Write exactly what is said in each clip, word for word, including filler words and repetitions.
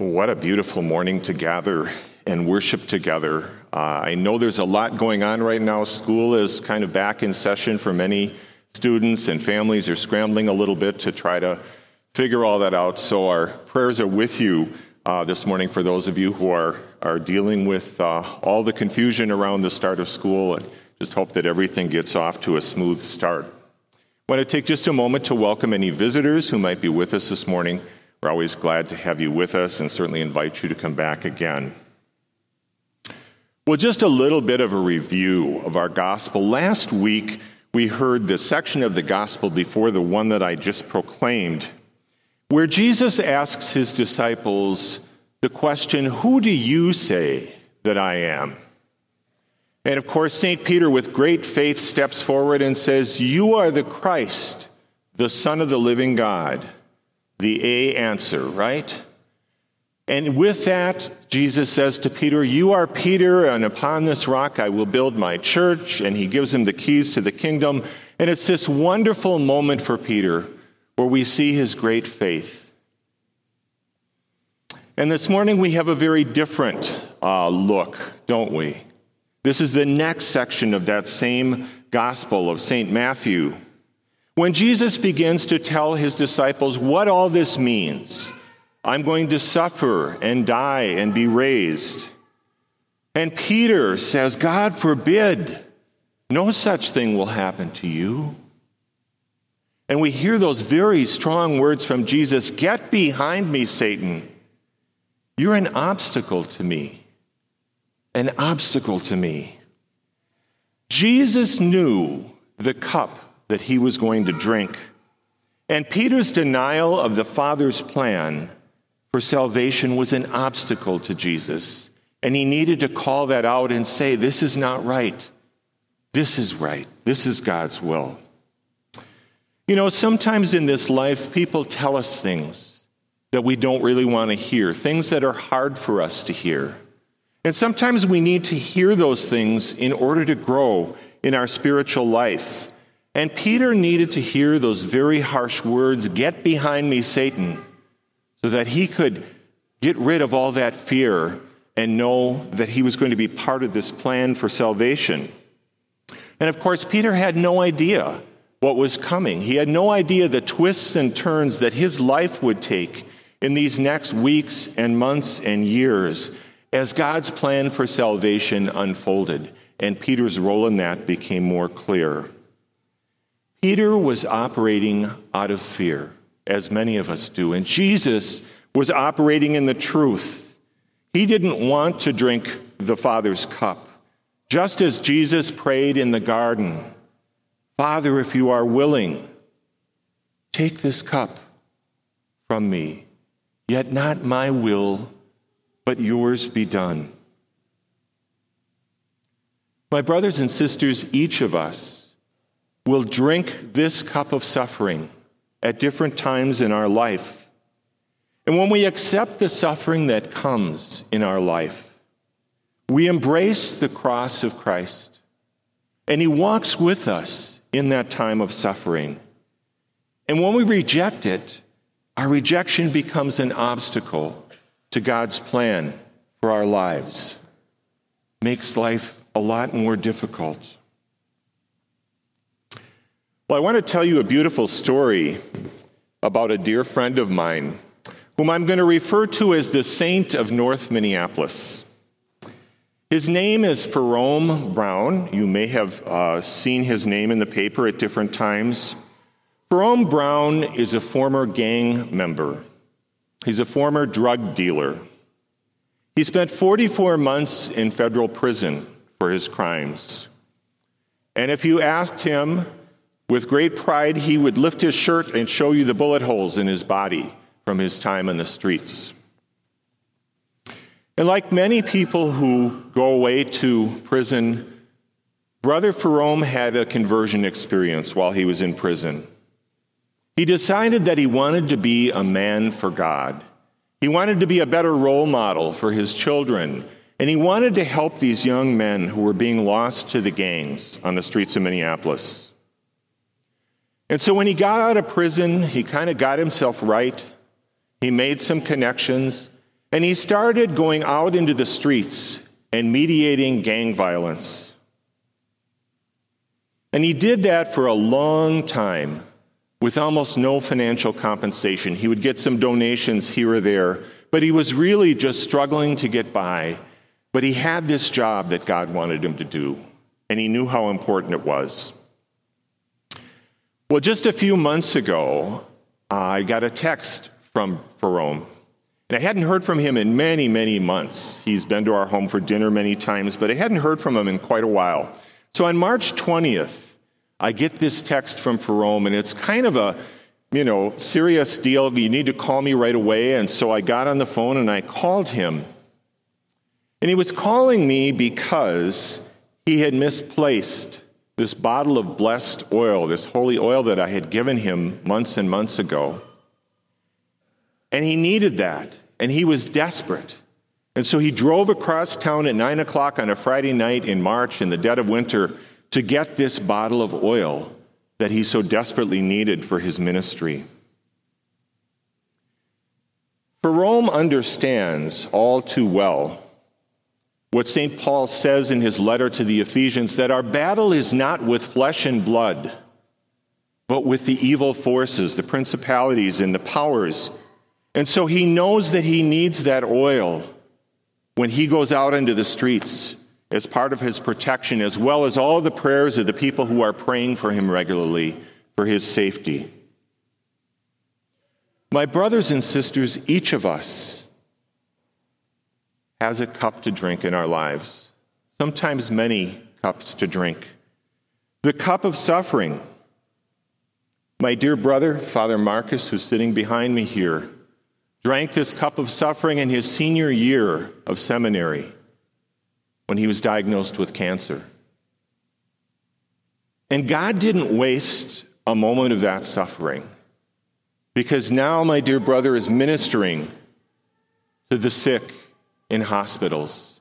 What a beautiful morning to gather and worship together. Uh, I know there's a lot going on right now. School is kind of back in session for many students, and families are scrambling a little bit to try to figure all that out. So our prayers are with you uh, this morning for those of you who are, are dealing with uh, all the confusion around the start of school, and just hope that everything gets off to a smooth start. I want to take just a moment to welcome any visitors who might be with us this morning. We're always glad to have you with us and certainly invite you to come back again. Well, just a little bit of a review of our gospel. Last week, we heard the section of the gospel before the one that I just proclaimed, where Jesus asks his disciples the question, "Who do you say that I am?" And of course, Saint Peter, with great faith, steps forward and says, "You are the Christ, the Son of the living God." The A answer, right? And with that, Jesus says to Peter, "You are Peter, and upon this rock I will build my church." And he gives him the keys to the kingdom. And it's this wonderful moment for Peter where we see his great faith. And this morning we have a very different uh, look, don't we? This is the next section of that same gospel of Saint Matthew, when Jesus begins to tell his disciples what all this means. I'm going to suffer and die and be raised. And Peter says, "God forbid, no such thing will happen to you." And we hear those very strong words from Jesus, "Get behind me, Satan. You're an obstacle to me, an obstacle to me." Jesus knew the cup that he was going to drink, and Peter's denial of the Father's plan for salvation was an obstacle to Jesus, and he needed to call that out and say, "This is not right. This is right. This is God's will." You know, sometimes in this life, people tell us things that we don't really want to hear, things that are hard for us to hear. And sometimes we need to hear those things in order to grow in our spiritual life. And Peter needed to hear those very harsh words, "Get behind me, Satan," so that he could get rid of all that fear and know that he was going to be part of this plan for salvation. And of course, Peter had no idea what was coming. He had no idea the twists and turns that his life would take in these next weeks and months and years as God's plan for salvation unfolded, and Peter's role in that became more clear. Peter was operating out of fear, as many of us do, and Jesus was operating in the truth. He didn't want to drink the Father's cup, just as Jesus prayed in the garden, "Father, if you are willing, take this cup from me, yet not my will, but yours be done." My brothers and sisters, each of us will drink this cup of suffering at different times in our life. And when we accept the suffering that comes in our life, we embrace the cross of Christ, and he walks with us in that time of suffering. And when we reject it, our rejection becomes an obstacle to God's plan for our lives. Makes life a lot more difficult. Well, I want to tell you a beautiful story about a dear friend of mine, whom I'm going to refer to as the Saint of North Minneapolis. His name is Farome Brown. You may have uh, seen his name in the paper at different times. Farome Brown is a former gang member. He's a former drug dealer. He spent forty-four months in federal prison for his crimes. And if you asked him, with great pride, he would lift his shirt and show you the bullet holes in his body from his time in the streets. And like many people who go away to prison, Brother Farome had a conversion experience while he was in prison. He decided that he wanted to be a man for God. He wanted to be a better role model for his children, and he wanted to help these young men who were being lost to the gangs on the streets of Minneapolis. And so when he got out of prison, he kind of got himself right. He made some connections, And he started going out into the streets and mediating gang violence. And he did that for a long time with almost no financial compensation. He would get some donations here or there, but he was really just struggling to get by. But he had this job that God wanted him to do, and he knew how important it was. Well, just a few months ago, I got a text from Farome. And I hadn't heard from him in many, many months. He's been to our home for dinner many times, but I hadn't heard from him in quite a while. So on March twentieth, I get this text from Farome, and it's kind of a, you know, serious deal. You need to call me right away. And so I got on the phone and I called him. And he was calling me because he had misplaced this bottle of blessed oil, this holy oil that I had given him months and months ago. And he needed that, and he was desperate. And so he drove across town at nine o'clock on a Friday night in March in the dead of winter to get this bottle of oil that he so desperately needed for his ministry. Farome understands all too well what Saint Paul says in his letter to the Ephesians, that our battle is not with flesh and blood, but with the evil forces, the principalities, and the powers. And so he knows that he needs that oil when he goes out into the streets as part of his protection, as well as all the prayers of the people who are praying for him regularly for his safety. My brothers and sisters, each of us has a cup to drink in our lives, sometimes many cups to drink. The cup of suffering. My dear brother, Father Marcus, who's sitting behind me here, drank this cup of suffering in his senior year of seminary when he was diagnosed with cancer. And God didn't waste a moment of that suffering, because now my dear brother is ministering to the sick in hospitals.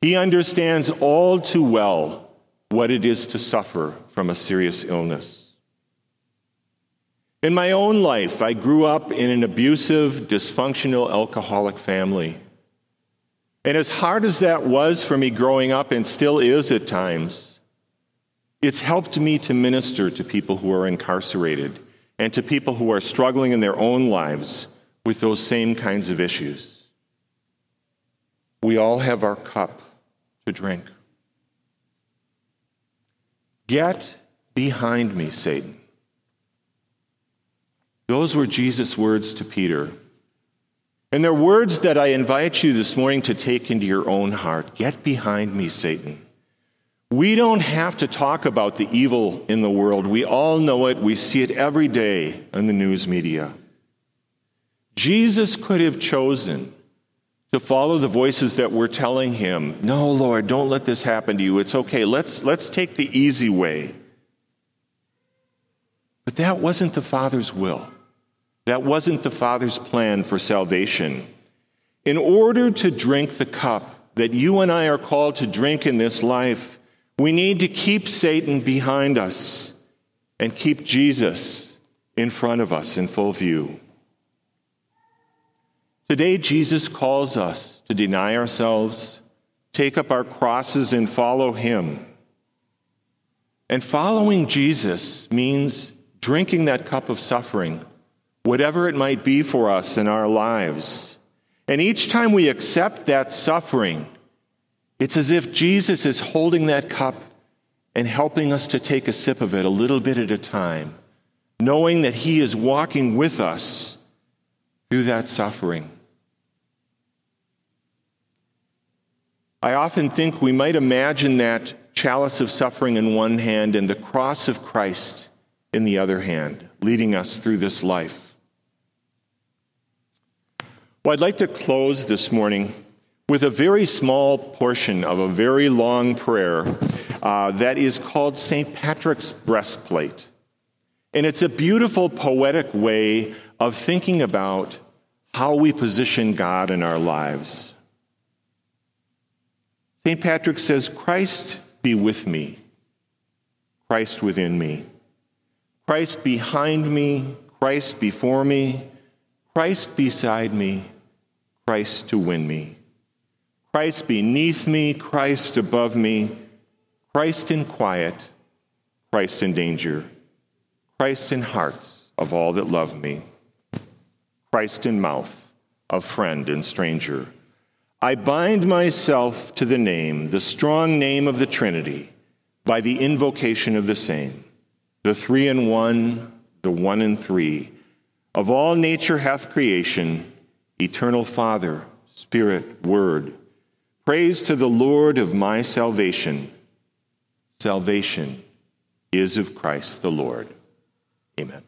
He understands all too well what it is to suffer from a serious illness. In my own life, I grew up in an abusive, dysfunctional, alcoholic family. And as hard as that was for me growing up, and still is at times, it's helped me to minister to people who are incarcerated and to people who are struggling in their own lives with those same kinds of issues. We all have our cup to drink. Get behind me, Satan. Those were Jesus' words to Peter. And they're words that I invite you this morning to take into your own heart. Get behind me, Satan. We don't have to talk about the evil in the world. We all know it. We see it every day in the news media. Jesus could have chosen to follow the voices that were telling him, no, Lord, don't let this happen to you. It's okay. Let's, let's take the easy way. But that wasn't the Father's will. That wasn't the Father's plan for salvation. In order to drink the cup that you and I are called to drink in this life, we need to keep Satan behind us and keep Jesus in front of us in full view. Today, Jesus calls us to deny ourselves, take up our crosses, and follow him. And following Jesus means drinking that cup of suffering, whatever it might be for us in our lives. And each time we accept that suffering, it's as if Jesus is holding that cup and helping us to take a sip of it a little bit at a time, knowing that he is walking with us through that suffering. I often think we might imagine that chalice of suffering in one hand and the cross of Christ in the other hand, leading us through this life. Well, I'd like to close this morning with a very small portion of a very long prayer uh, that is called Saint Patrick's Breastplate. And it's a beautiful, poetic way of thinking about how we position God in our lives. Saint Patrick says, Christ be with me, Christ within me. Christ behind me, Christ before me, Christ beside me, Christ to win me. Christ beneath me, Christ above me, Christ in quiet, Christ in danger, Christ in hearts of all that love me, Christ in mouth of friend and stranger. I bind myself to the name, the strong name of the Trinity, by the invocation of the same, the three in one, the one in three, of all nature hath creation, eternal Father, Spirit, Word. Praise to the Lord of my salvation. Salvation is of Christ the Lord. Amen.